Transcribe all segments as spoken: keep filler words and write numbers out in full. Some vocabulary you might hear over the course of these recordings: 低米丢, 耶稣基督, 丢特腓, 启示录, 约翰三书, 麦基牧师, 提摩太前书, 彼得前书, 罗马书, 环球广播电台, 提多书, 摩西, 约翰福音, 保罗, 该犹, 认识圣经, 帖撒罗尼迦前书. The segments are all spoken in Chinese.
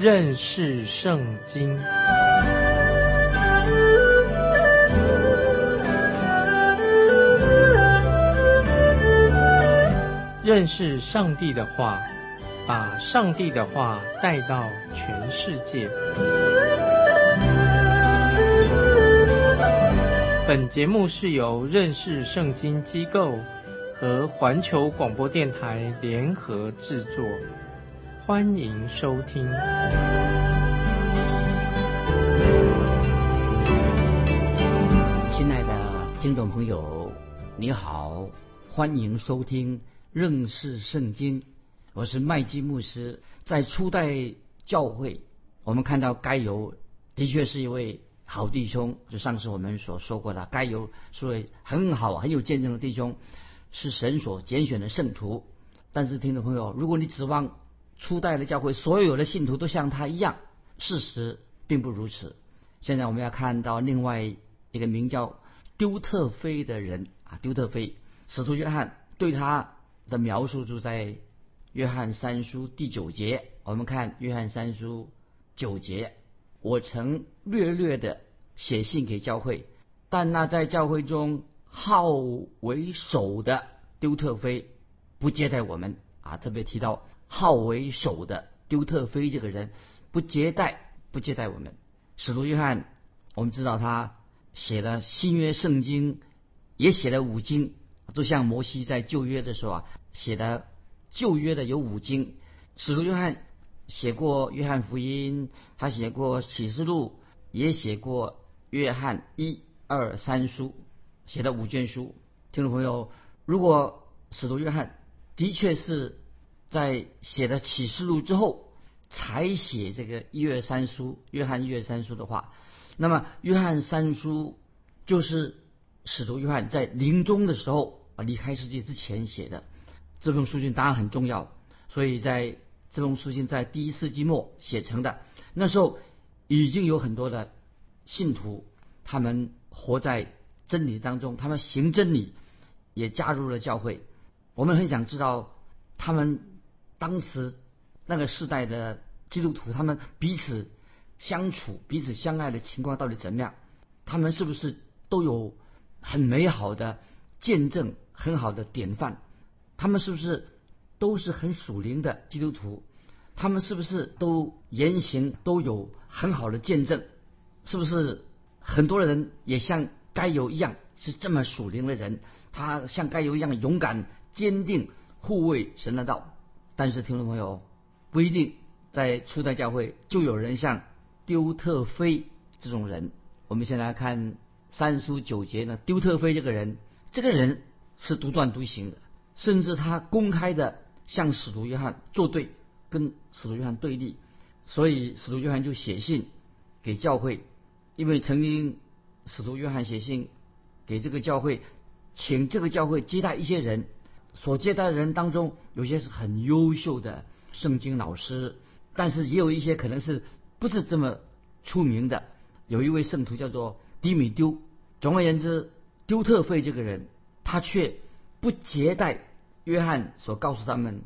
认识圣经，认识上帝的话，把上帝的话带到全世界。本节目是由认识圣经机构和环球广播电台联合制作，欢迎收听。亲爱的听众朋友，你好，欢迎收听认识圣经，我是麦基牧师。在初代教会，我们看到该犹的确是一位好弟兄，就上次我们所说过的，该犹是位很好很有见证的弟兄，是神所拣选的圣徒。但是听众朋友，如果你指望初代的教会所有的信徒都像他一样，事实并不如此。现在我们要看到另外一个名叫丢特腓的人啊，丢特腓，使徒约翰对他的描述就在约翰三书第九节。我们看约翰三书九节，我曾略略的写信给教会，但那在教会中好为首的丢特腓不接待我们啊，特别提到好为首的丢特腓这个人不接待不接待我们。使徒约翰，我们知道他写了新约圣经，也写了五经，就像摩西在旧约的时候啊，写的旧约的有五经。使徒约翰写过约翰福音，他写过启示录，也写过约翰一二三书，写了五卷书。听众朋友，如果使徒约翰的确是在写了启示录之后才写这个一二三书，约翰一二三书的话，那么约翰三书就是使徒约翰在临终的时候离开世界之前写的。这封书信当然很重要，所以在这封书信在第一世纪末写成的。那时候已经有很多的信徒，他们活在真理当中，他们行真理，也加入了教会。我们很想知道他们当时那个世代的基督徒，他们彼此相处彼此相爱的情况到底怎么样，他们是不是都有很美好的见证，很好的典范，他们是不是都是很属灵的基督徒，他们是不是都言行都有很好的见证，是不是很多人也像该犹一样是这么属灵的人，他像该犹一样勇敢坚定护卫神的道。但是听众朋友，不一定在初代教会就有人像丢特腓这种人。我们先来看三书九节呢，丢特腓这个人，这个人是独断独行的，甚至他公开的向使徒约翰作对，跟使徒约翰对立，所以使徒约翰就写信给教会。因为曾经使徒约翰写信给这个教会，请这个教会接待一些人，所接待的人当中有些是很优秀的圣经老师，但是也有一些可能是不是这么出名的。有一位圣徒叫做低米丢。总而言之，丢特腓这个人他却不接待约翰所告诉他们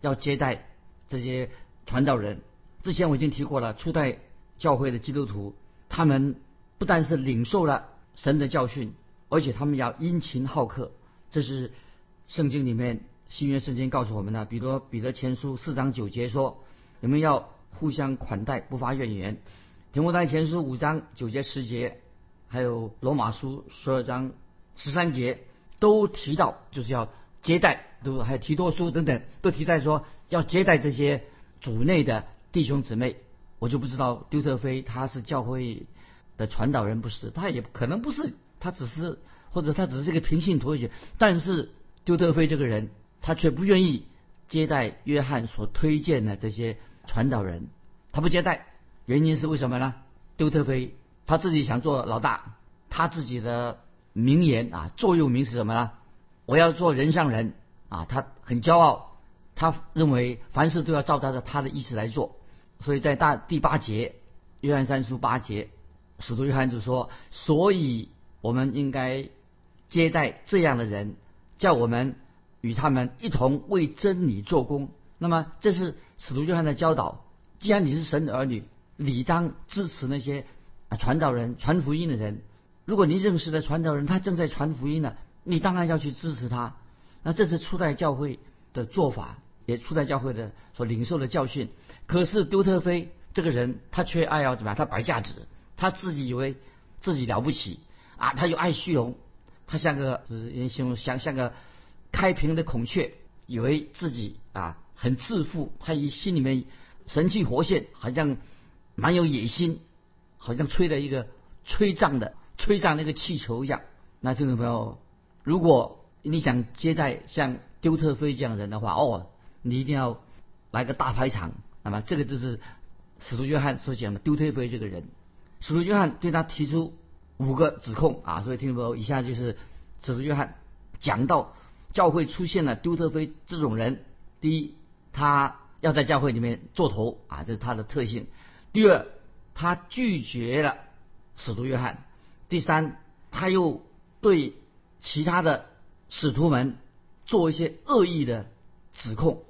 要接待这些传道人。之前我已经提过了，初代教会的基督徒他们不但是领受了神的教训，而且他们要殷勤好客。这是圣经里面新约圣经告诉我们的，比如彼得前书四章九节说，你们要互相款待，不发怨言。提摩太前书五章九节十节，还有罗马书十二章十三节都提到就是要接待，对不对？还有提多书等等都提到说要接待这些主内的弟兄姊妹。我就不知道丢特腓他是教会的传道人，不是，他也可能不是，他只是或者他只是一个平信徒而已。但是丢特腓这个人他却不愿意接待约翰所推荐的这些传道人，他不接待，原因是为什么呢？丢特腓他自己想做老大，他自己的名言啊，座右铭是什么呢？我要做人上人啊，他很骄傲，他认为凡事都要照他的他的意思来做。所以在大第八节，约翰三书八节，使徒约翰就说，所以我们应该接待这样的人，叫我们与他们一同为真理做工。那么这是使徒约翰的教导，既然你是神的儿女，理当支持那些传道人、传福音的人。如果你认识的传道人他正在传福音了，你当然要去支持他。那这是初代教会的做法，也初代教会的所领受的教训。可是丢特腓这个人他缺爱啊，怎么样？他摆架子，他自己以为自己了不起啊，他有爱虚荣，他像个人形容像像个开屏的孔雀，以为自己啊很自负，他以心里面神气活现，好像蛮有野心，好像吹了一个吹胀的吹胀那个气球一样。那听众朋友，如果你想接待像丢特腓这样的人的话，哦，你一定要来个大排场。那么这个就是使徒约翰所讲的丢特腓这个人。使徒约翰对他提出五个指控啊，所以听众朋友，以下就是使徒约翰讲到教会出现了丢特腓这种人。第一，他要在教会里面做头啊，这是他的特性。第二，他拒绝了使徒约翰。第三，他又对其他的使徒们做一些恶意的指控。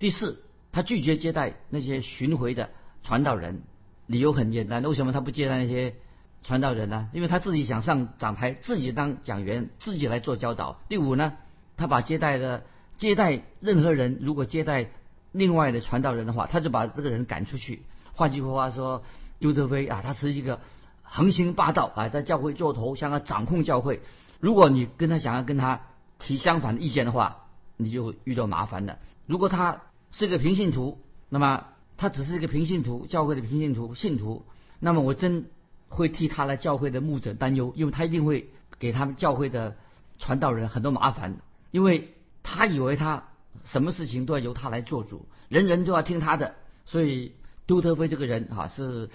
第四，他拒绝接待那些巡回的传道人，理由很简单，为什么他不接待那些传道人呢？因为他自己想上讲台，自己当讲员，自己来做教导。第五呢，他把接待的接待任何人，如果接待另外的传道人的话，他就把这个人赶出去。换句话说，丢特腓啊，他是一个横行霸道啊，在教会做头，想要掌控教会。如果你跟他想要跟他提相反的意见的话，你就遇到麻烦了。如果他是个平信徒，那么他只是一个平信徒，教会的平信徒信徒，那么我真会替他来教会的牧者担忧，因为他一定会给他们教会的传道人很多麻烦，因为他以为他什么事情都要由他来做主，人人都要听他的。所以丢特腓这个人啊，是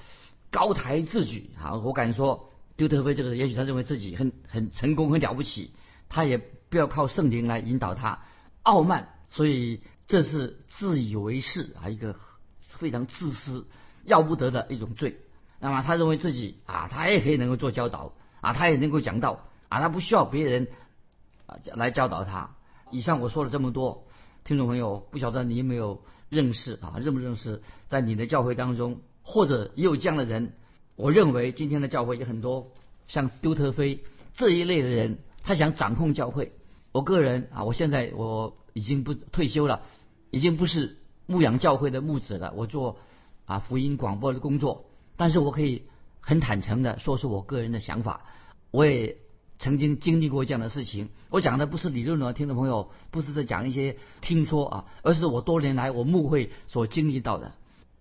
高抬自举啊！我敢说，丢特腓这个人，也许他认为自己很很成功、很了不起，他也不要靠圣灵来引导他，傲慢。所以这是自以为是啊，一个非常自私、要不得的一种罪。那么他认为自己啊，他也可以能够做教导啊，他也能够讲道啊，他不需要别人啊来教导他。以上我说了这么多，听众朋友，不晓得你有没有认识啊？认不认识在你的教会当中，或者也有这样的人？我认为今天的教会有很多像丢特腓这一类的人，他想掌控教会。我个人啊，我现在我已经不退休了，已经不是牧养教会的牧者了，我做啊福音广播的工作。但是我可以很坦诚的说出我个人的想法，我也曾经经历过这样的事情。我讲的不是理论的，听众朋友，不是在讲一些听说啊，而是我多年来我牧会所经历到的。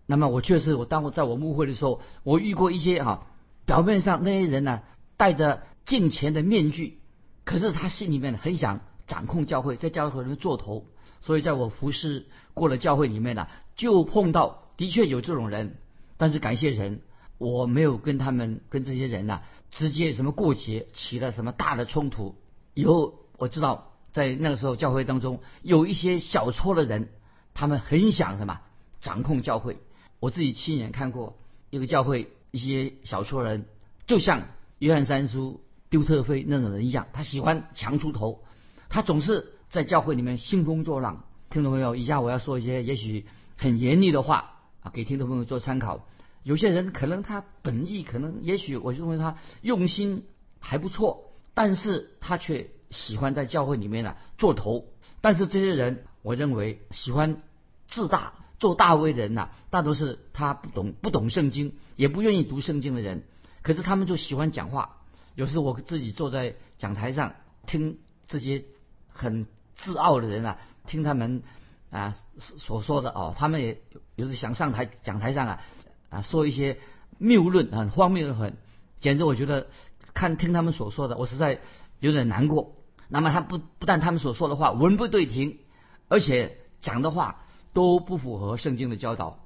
那么我确实，我当我在我牧会的时候，我遇过一些啊，表面上那些人呢、啊、戴着敬虔的面具，可是他心里面很想掌控教会，在教会里面做头。所以在我服侍过的教会里面呢、啊，就碰到的确有这种人。但是感谢神，我没有跟他们跟这些人呐、啊、直接什么过节，起了什么大的冲突。以后我知道，在那个时候教会当中有一些小撮的人，他们很想什么掌控教会。我自己亲眼看过一个教会，一些小撮人就像约翰三书丢特腓那种人一样，他喜欢强出头，他总是在教会里面兴风作浪。听众朋友，以下我要说一些也许很严厉的话啊，给听众朋友做参考。有些人可能他本意，可能也许我认为他用心还不错，但是他却喜欢在教会里面呢、啊、做头。但是这些人，我认为喜欢自大、做大威的人呐、啊，大多是他不懂不懂圣经，也不愿意读圣经的人。可是他们就喜欢讲话。有时我自己坐在讲台上听这些很自傲的人啊，听他们啊所说的哦，他们也有时想上台讲台上啊。啊，说一些谬论，很荒谬的很，简直我觉得看听他们所说的，我实在有点难过。那么他不不但他们所说的话文不对题，而且讲的话都不符合圣经的教导。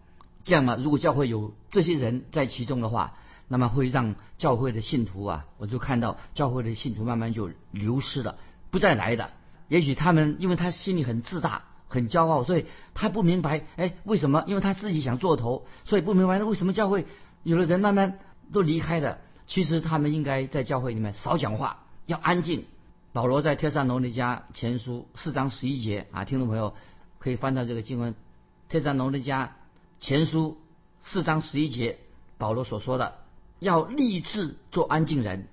这样嘛，如果教会有这些人在其中的话，那么会让教会的信徒啊，我就看到教会的信徒慢慢就流失了，不再来的。也许他们因为他心里很自大，很骄傲，所以他不明白，哎，为什么？因为他自己想做头，所以不明白为什么教会有的人慢慢都离开了。其实他们应该在教会里面少讲话，要安静，保罗在帖撒罗尼迦前书四章十一节啊，听众朋友可以翻到这个经文，帖撒罗尼迦前书四章十一节，保罗所说的要立志做安静人。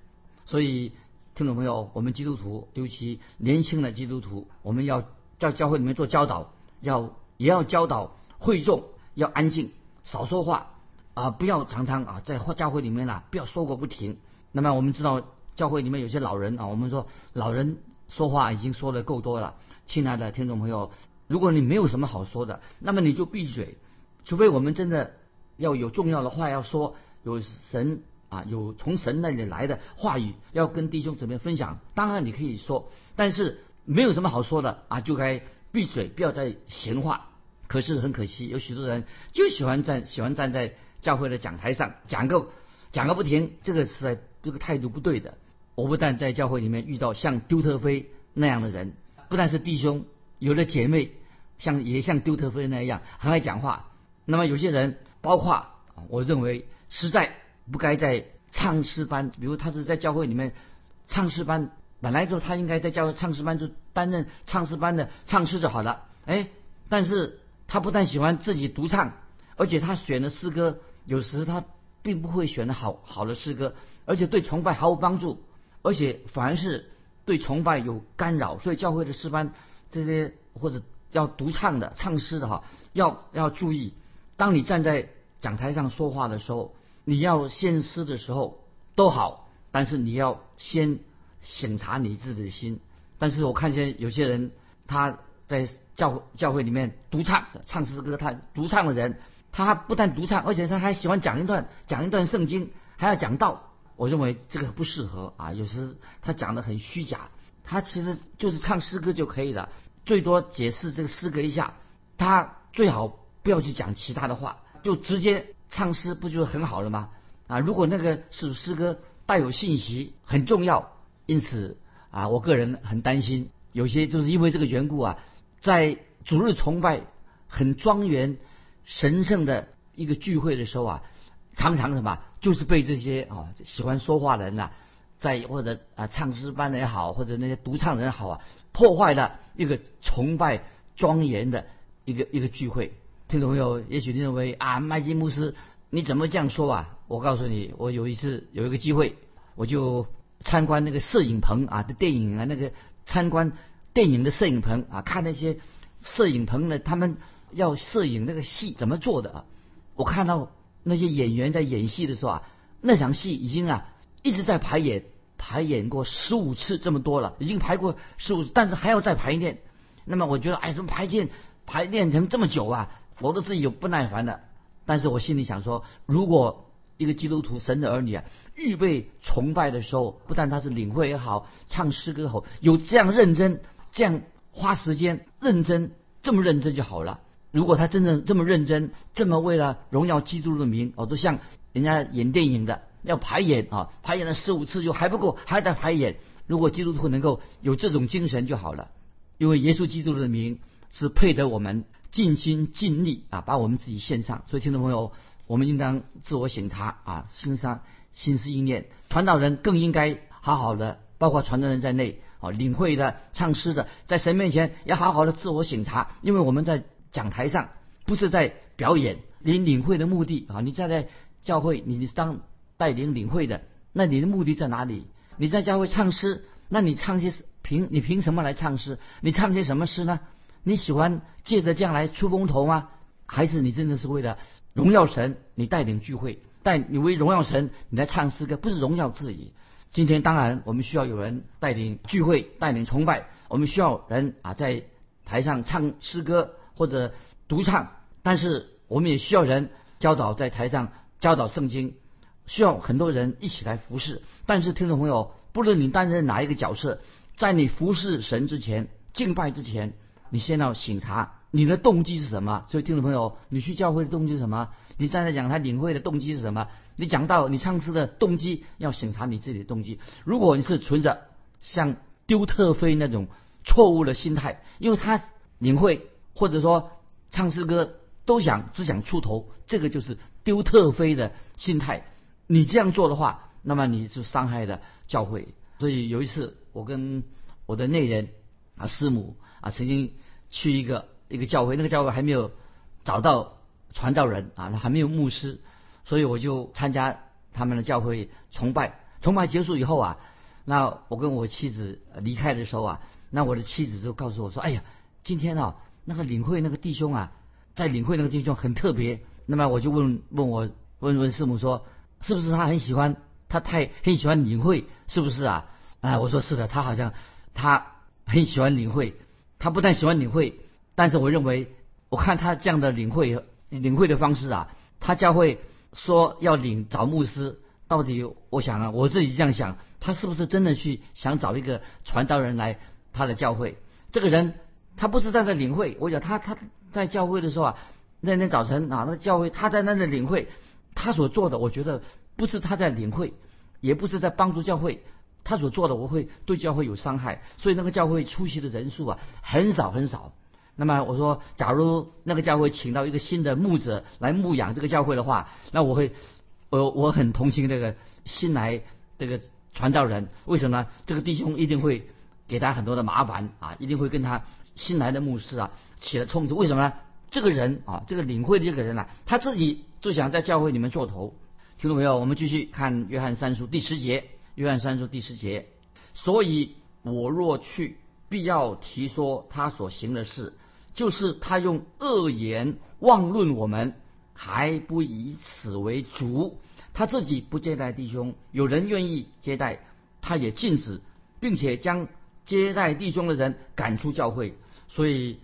所以听众朋友，我们基督徒，尤其年轻的基督徒，我们要在教会里面做教导，要也要教导会众要安静，少说话啊、呃，不要常常啊在教会里面啊不要说个不停。那么我们知道教会里面有些老人啊，我们说老人说话已经说得够多了。亲爱的听众朋友，如果你没有什么好说的，那么你就闭嘴，除非我们真的要有重要的话要说，有神啊，有从神那里来的话语要跟弟兄姊妹分享，当然你可以说，但是没有什么好说的啊，就该闭嘴，不要再闲话。可是很可惜，有许多人就喜欢站喜欢站在教会的讲台上讲个讲个不停，这个是在这个态度不对的。我不但在教会里面遇到像丢特菲那样的人，不但是弟兄，有的姐妹像也像丢特菲那样很爱讲话。那么有些人，包括我认为实在不该在唱诗班，比如他是在教会里面唱诗班，本来就他应该在教会唱诗班就担任唱诗班的唱诗就好了，哎，但是他不但喜欢自己独唱，而且他选的诗歌有时他并不会选的好好的诗歌，而且对崇拜毫无帮助，而且反而是对崇拜有干扰。所以教会的诗班这些或者要独唱的唱诗的哈，要要注意，当你站在讲台上说话的时候，你要献诗的时候都好，但是你要先审查你自己的心。但是我看见有些人他在教教会里面独唱唱诗歌，他独唱的人，他不但独唱，而且他还喜欢讲一段讲一段圣经，还要讲道。我认为这个不适合啊，有时他讲的很虚假，他其实就是唱诗歌就可以了，最多解释这个诗歌一下，他最好不要去讲其他的话，就直接唱诗不就很好了吗？啊，如果那个是诗歌带有信息，很重要。因此啊，我个人很担心，有些就是因为这个缘故啊，在主日崇拜很庄严神圣的一个聚会的时候啊，常常什么就是被这些啊喜欢说话的人啊，在或者啊唱诗班的也好，或者那些独唱人也好啊，破坏了一个崇拜庄严的一个一个聚会。听众朋友，也许你认为啊，麦基牧师你怎么这样说啊？我告诉你，我有一次有一个机会，我就参观那个摄影棚啊的电影啊，那个参观电影的摄影棚啊，看那些摄影棚呢，他们要摄影那个戏怎么做的啊？我看到那些演员在演戏的时候啊，那场戏已经啊一直在排演，排演过十五次这么多了，已经排过十五次，但是还要再排练。那么我觉得，哎，怎么排练排练成这么久啊？我都自己有不耐烦的。但是我心里想说，如果一个基督徒神的儿女啊，预备崇拜的时候，不但他是领会也好，唱诗歌也好，有这样认真，这样花时间认真，这么认真就好了。如果他真正这么认真，这么为了荣耀基督的名，哦，都像人家演电影的要排演啊，排演了十五次就还不够，还在排演。如果基督徒能够有这种精神就好了，因为耶稣基督的名是配得我们尽心尽力啊，把我们自己献上。所以听众朋友，我们应当自我审查啊，心上心思意念。传道人更应该好好的，包括传道人在内啊，领会的、唱诗的，在神面前也好好的自我审查，因为我们在讲台上不是在表演，你领会的目的啊，你站在教会，你当带领领会的，那你的目的在哪里？你在教会唱诗，那你唱些凭你凭什么来唱诗？你唱些什么诗呢？你喜欢借着这样来出风头吗？还是你真的是为了荣耀神，你带领聚会，但你为荣耀神你来唱诗歌，不是荣耀自己。今天当然我们需要有人带领聚会，带领崇拜，我们需要人啊在台上唱诗歌或者独唱，但是我们也需要人教导，在台上教导圣经，需要很多人一起来服侍。但是听众朋友，不论你担任哪一个角色，在你服侍神之前、敬拜之前，你先要审查你的动机是什么。所以听众朋友，你去教会的动机是什么？你站在讲台领会的动机是什么？你讲到你唱诗的动机，要审查你自己的动机。如果你是存着像丢特菲那种错误的心态，因为他领会或者说唱诗歌都想只想出头，这个就是丢特菲的心态，你这样做的话，那么你就伤害了教会。所以有一次我跟我的内人啊师母啊曾经去一个一个教会，那个教会还没有找到传道人啊，还没有牧师，所以我就参加他们的教会崇拜。崇拜结束以后啊，那我跟我妻子离开的时候啊，那我的妻子就告诉我说：“哎呀，今天啊那个领会那个弟兄啊，在领会那个弟兄很特别。”那么我就问问我问问师母说：“是不是他很喜欢他太很喜欢领会是不是啊？”哎，我说是的，他好像他很喜欢领会，他不但喜欢领会，但是我认为我看他这样的领会领会的方式啊，他教会说要领找牧师，到底我想啊，我自己这样想，他是不是真的去想找一个传道人来他的教会？这个人他不是站在领会，我讲他他在教会的时候啊，那天早晨啊，那教会他在那里领会，他所做的，我觉得不是他在领会，也不是在帮助教会，他所做的我会对教会有伤害，所以那个教会出席的人数啊很少很少。那么我说，假如那个教会请到一个新的牧者来牧养这个教会的话，那我会，我我很同情这个新来这个传道人，为什么呢？这个弟兄一定会给他很多的麻烦啊，一定会跟他新来的牧师啊起了冲突，为什么呢？这个人啊，这个领会的这个人啊，他自己就想在教会里面做头。听众朋友，我们继续看约翰三书第十节，约翰三书第十节，所以我若去，必要提说他所行的事，就是他用恶言妄论我们，还不以此为主。他自己不接待弟兄，有人愿意接待，他也禁止，并且将接待弟兄的人赶出教会。所以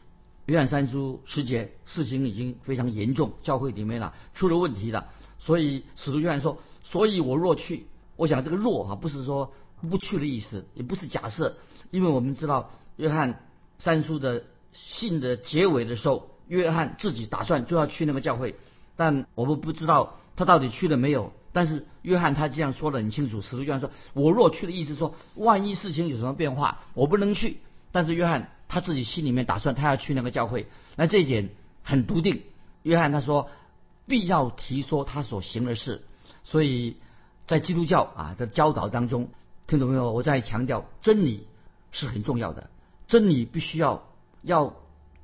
约翰三书十节，事情已经非常严重，教会里面了出了问题了。所以使徒约翰说，所以我若去，我想这个若啊不是说不去的意思，也不是假设，因为我们知道约翰三书的信的结尾的时候，约翰自己打算就要去那个教会，但我们不知道他到底去了没有。但是约翰他这样说得很清楚，使徒约翰说，我若去的意思说，万一事情有什么变化，我不能去，但是约翰他自己心里面打算他要去那个教会，那这一点很笃定。约翰他说，必要提说他所行的事。所以在基督教啊的教导当中，听懂没有？我再强调，真理是很重要的，真理必须要要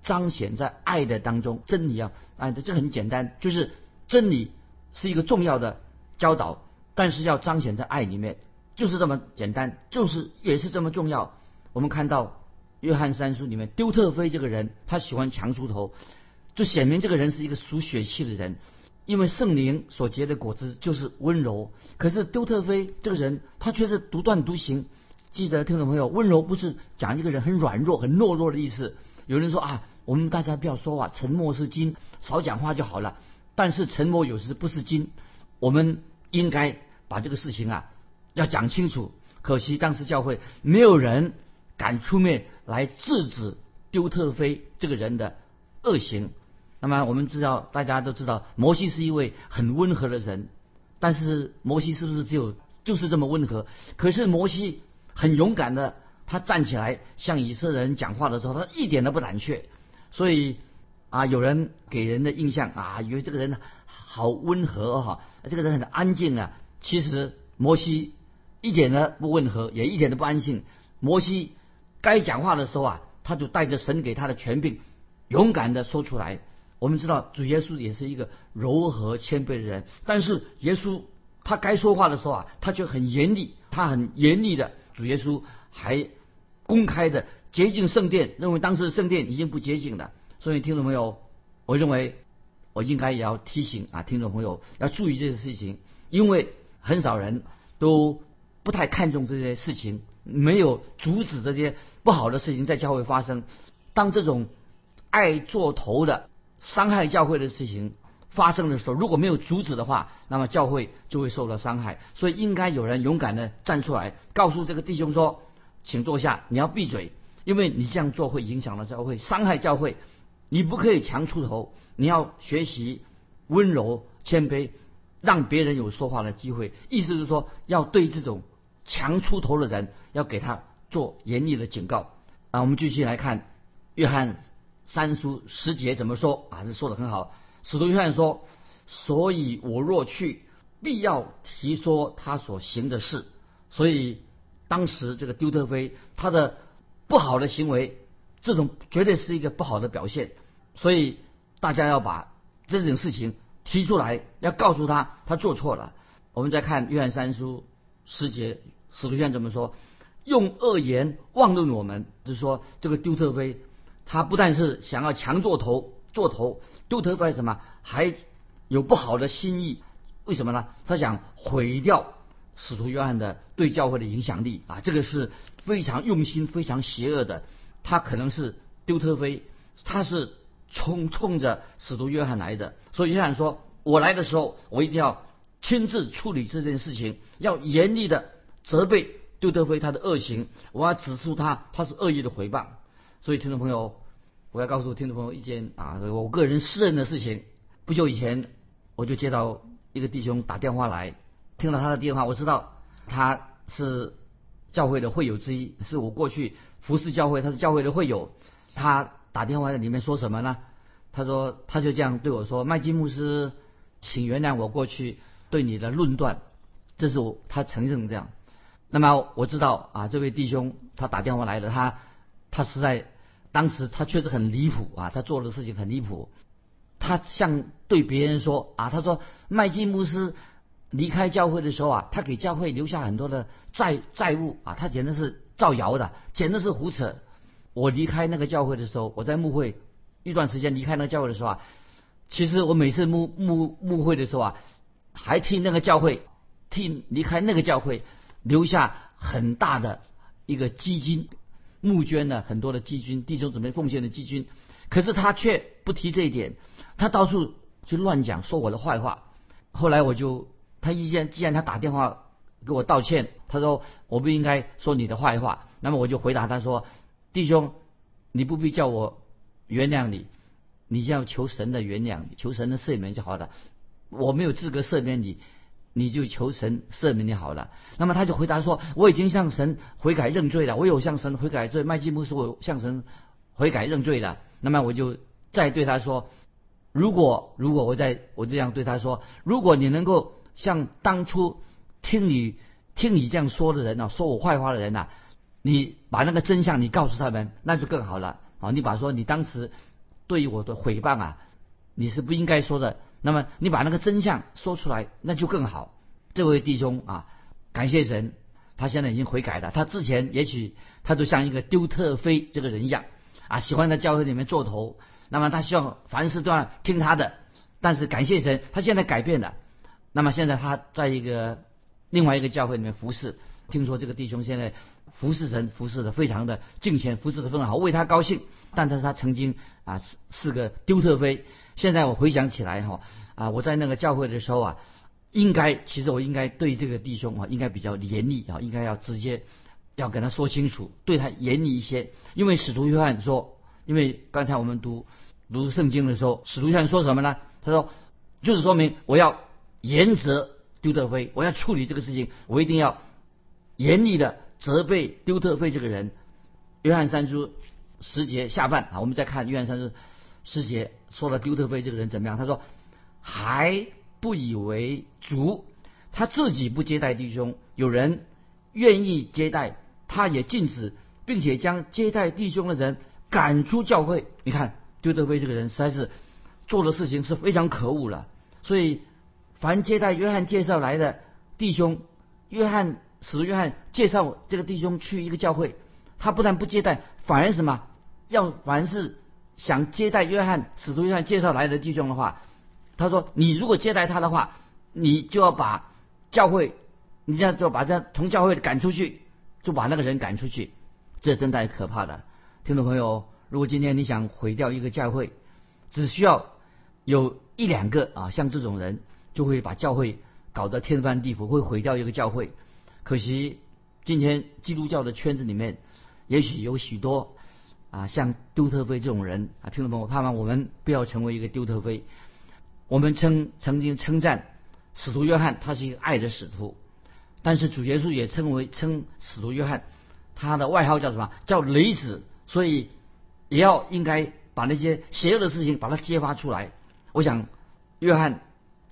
彰显在爱的当中，真理啊，哎，这很简单，就是真理是一个重要的教导，但是要彰显在爱里面，就是这么简单，就是也是这么重要。我们看到约翰三书里面，丢特腓这个人，他喜欢强出头，就显明这个人是一个属血气的人，因为圣灵所结的果子就是温柔。可是丢特腓这个人，他却是独断独行。记得听众朋友，温柔不是讲一个人很软弱、很懦弱的意思。有人说啊，我们大家不要说话，沉默是金，少讲话就好了。但是沉默有时不是金，我们应该把这个事情啊要讲清楚。可惜当时教会没有人敢出面来制止丢特腓这个人的恶行。那么我们知道，大家都知道，摩西是一位很温和的人，但是摩西是不是只有就是这么温和？可是摩西很勇敢的，他站起来向以色列人讲话的时候，他一点都不胆怯。所以啊，有人给人的印象啊，以为这个人好温和哈、啊，这个人很安静啊。其实摩西一点都不温和，也一点都不安静。摩西该讲话的时候啊，他就带着神给他的权柄，勇敢的说出来。我们知道主耶稣也是一个柔和谦卑的人，但是耶稣他该说话的时候啊，他却很严厉，他很严厉的。主耶稣还公开的洁净圣殿，认为当时的圣殿已经不洁净了。所以听众朋友，我认为我应该也要提醒啊，听众朋友要注意这些事情，因为很少人都不太看重这些事情，没有阻止这些不好的事情在教会发生。当这种爱做头的伤害教会的事情发生的时候，如果没有阻止的话，那么教会就会受到伤害。所以应该有人勇敢的站出来，告诉这个弟兄说，请坐下，你要闭嘴，因为你这样做会影响到教会，伤害教会，你不可以强出头，你要学习温柔谦卑，让别人有说话的机会。意思是说，要对这种强出头的人，要给他做严厉的警告啊。我们继续来看约翰三书十节怎么说啊？这说得很好。使徒约翰说：“所以我若去，必要提说他所行的事。”所以当时这个丢特腓他的不好的行为，这种绝对是一个不好的表现。所以大家要把这种事情提出来，要告诉他他做错了。我们再看约翰三书十节，使徒卷怎么说？用恶言妄论我们，就是说这个丢特腓他不但是想要强做头做头，丢特腓什么还有不好的心意。为什么呢？他想毁掉使徒约翰的对教会的影响力啊！这个是非常用心、非常邪恶的。他可能是丢特腓，他是冲冲着使徒约翰来的。所以约翰说：“我来的时候，我一定要亲自处理这件事情，要严厉的责备丢特腓他的恶行，我要指出他他是恶意的回谤。”所以听众朋友，我要告诉听众朋友一件啊，我个人私人的事情。不久以前，我就接到一个弟兄打电话来。听到他的电话，我知道他是教会的会友之一，是我过去服侍教会，他是教会的会友。他打电话在里面说什么呢？他说他就这样对我说：“麦基牧师，请原谅我过去对你的论断。”这是我他承认这样。那么我知道啊，这位弟兄他打电话来了，他他实在当时他确实很离谱啊，他做的事情很离谱。他像对别人说啊，他说麦基牧师离开教会的时候啊，他给教会留下很多的债债务啊，他简直是造谣的，简直是胡扯。我离开那个教会的时候，我在牧会一段时间离开那个教会的时候啊，其实我每次牧牧牧会的时候啊，还替那个教会替离开那个教会留下很大的一个基金，募捐了很多的基金，弟兄姊妹奉献的基金。可是他却不提这一点，他到处去乱讲，说我的坏话。后来我就。他既然既然他打电话给我道歉，他说我不应该说你的坏话，那么我就回答他说：“弟兄，你不必叫我原谅你，你要求神的原谅，求神的赦免就好了。我没有资格赦免你，你就求神赦免你好了。”那么他就回答说：“我已经向神悔改认罪了，我有向神悔改罪，麦基牧师我向神悔改认罪了。”那么我就再对他说：“如果如果我再我这样对他说，如果你能够。”像当初听你听你这样说的人啊，说我坏话的人啊，你把那个真相你告诉他们，那就更好了啊！你把说你当时对于我的诽谤啊，你是不应该说的，那么你把那个真相说出来，那就更好。这位弟兄啊，感谢神，他现在已经悔改了。他之前也许他就像一个丢特腓这个人一样啊，喜欢在教会里面做头，那么他希望凡事都要听他的。但是感谢神，他现在改变了。那么现在他在一个另外一个教会里面服侍，听说这个弟兄现在服侍神，服侍的非常的敬虔，服侍的非常好，为他高兴。但是他曾经啊是个丢特腓。现在我回想起来哈啊，我在那个教会的时候啊，应该其实我应该对这个弟兄啊，应该比较严厉啊，应该要直接要跟他说清楚，对他严厉一些。因为使徒约翰说，因为刚才我们读读圣经的时候，使徒约翰说什么呢？他说就是说明我要。严责丢特腓，我要处理这个事情，我一定要严厉的责备丢特腓这个人。约翰三书十节下半啊，我们再看约翰三书十节说了丢特腓这个人怎么样？他说还不以为足，他自己不接待弟兄，有人愿意接待，他也禁止，并且将接待弟兄的人赶出教会。你看丢特腓这个人实在是做的事情是非常可恶了，所以。凡接待约翰介绍来的弟兄，约翰使徒约翰介绍这个弟兄去一个教会，他不但不接待，反而什么要凡是想接待约翰使徒约翰介绍来的弟兄的话，他说你如果接待他的话，你就要把教会，你这样就把他从教会赶出去，就把那个人赶出去，这真太可怕了。听众朋友，如果今天你想毁掉一个教会，只需要有一两个啊像这种人。就会把教会搞得天翻地覆，会毁掉一个教会。可惜今天基督教的圈子里面，也许有许多啊像丢特腓这种人啊。听众朋友，盼望我们不要成为一个丢特腓。我们称曾经称赞使徒约翰，他是一个爱的使徒，但是主耶稣也称为称使徒约翰，他的外号叫什么？叫雷子。所以也要应该把那些邪恶的事情把它揭发出来。我想约翰。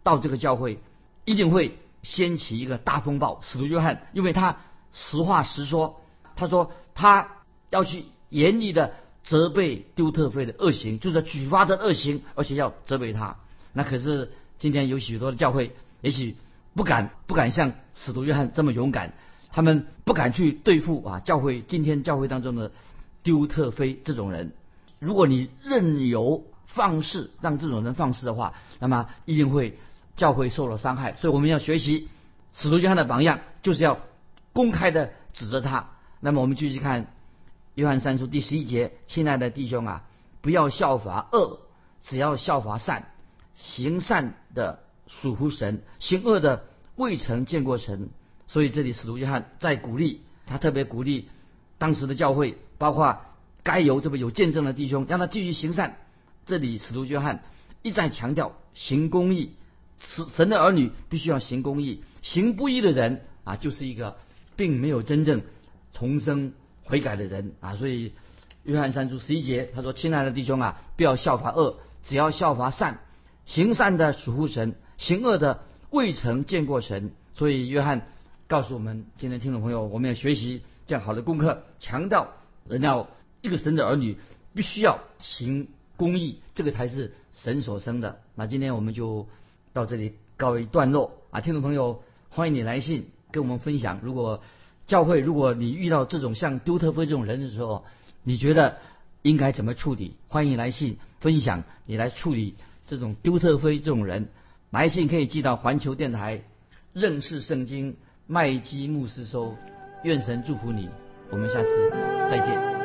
到这个教会一定会掀起一个大风暴。使徒约翰因为他实话实说，他说他要去严厉的责备丢特费的恶行，就是举发他的恶行，而且要责备他。那可是今天有许多的教会也许不敢不敢像使徒约翰这么勇敢，他们不敢去对付啊教会今天教会当中的丢特费这种人。如果你任由放肆让这种人放肆的话，那么一定会教会受了伤害。所以我们要学习使徒约翰的榜样，就是要公开的指责他。那么我们继续看约翰三书第十一节，亲爱的弟兄啊，不要效法恶，只要效法善。行善的属乎神，行恶的未曾见过神。所以这里使徒约翰在鼓励，他特别鼓励当时的教会，包括该由这么有见证的弟兄，让他继续行善。这里使徒约翰一再强调行公义，神的儿女必须要行公义，行不义的人啊，就是一个并没有真正重生悔改的人啊。所以约翰三书十一节他说，亲爱的弟兄啊，不要效法恶，只要效法善。行善的属乎神，行恶的未曾见过神。所以约翰告诉我们，今天听众朋友，我们要学习这样好的功课，强调人要一个神的儿女必须要行公义，这个才是神所生的。那今天我们就到这里告一段落啊，听众朋友，欢迎你来信跟我们分享，如果教会如果你遇到这种像丢特菲这种人的时候，你觉得应该怎么处理？欢迎来信分享你来处理这种丢特菲这种人。来信可以寄到环球电台认识圣经麦基牧师收。愿神祝福你，我们下次再见。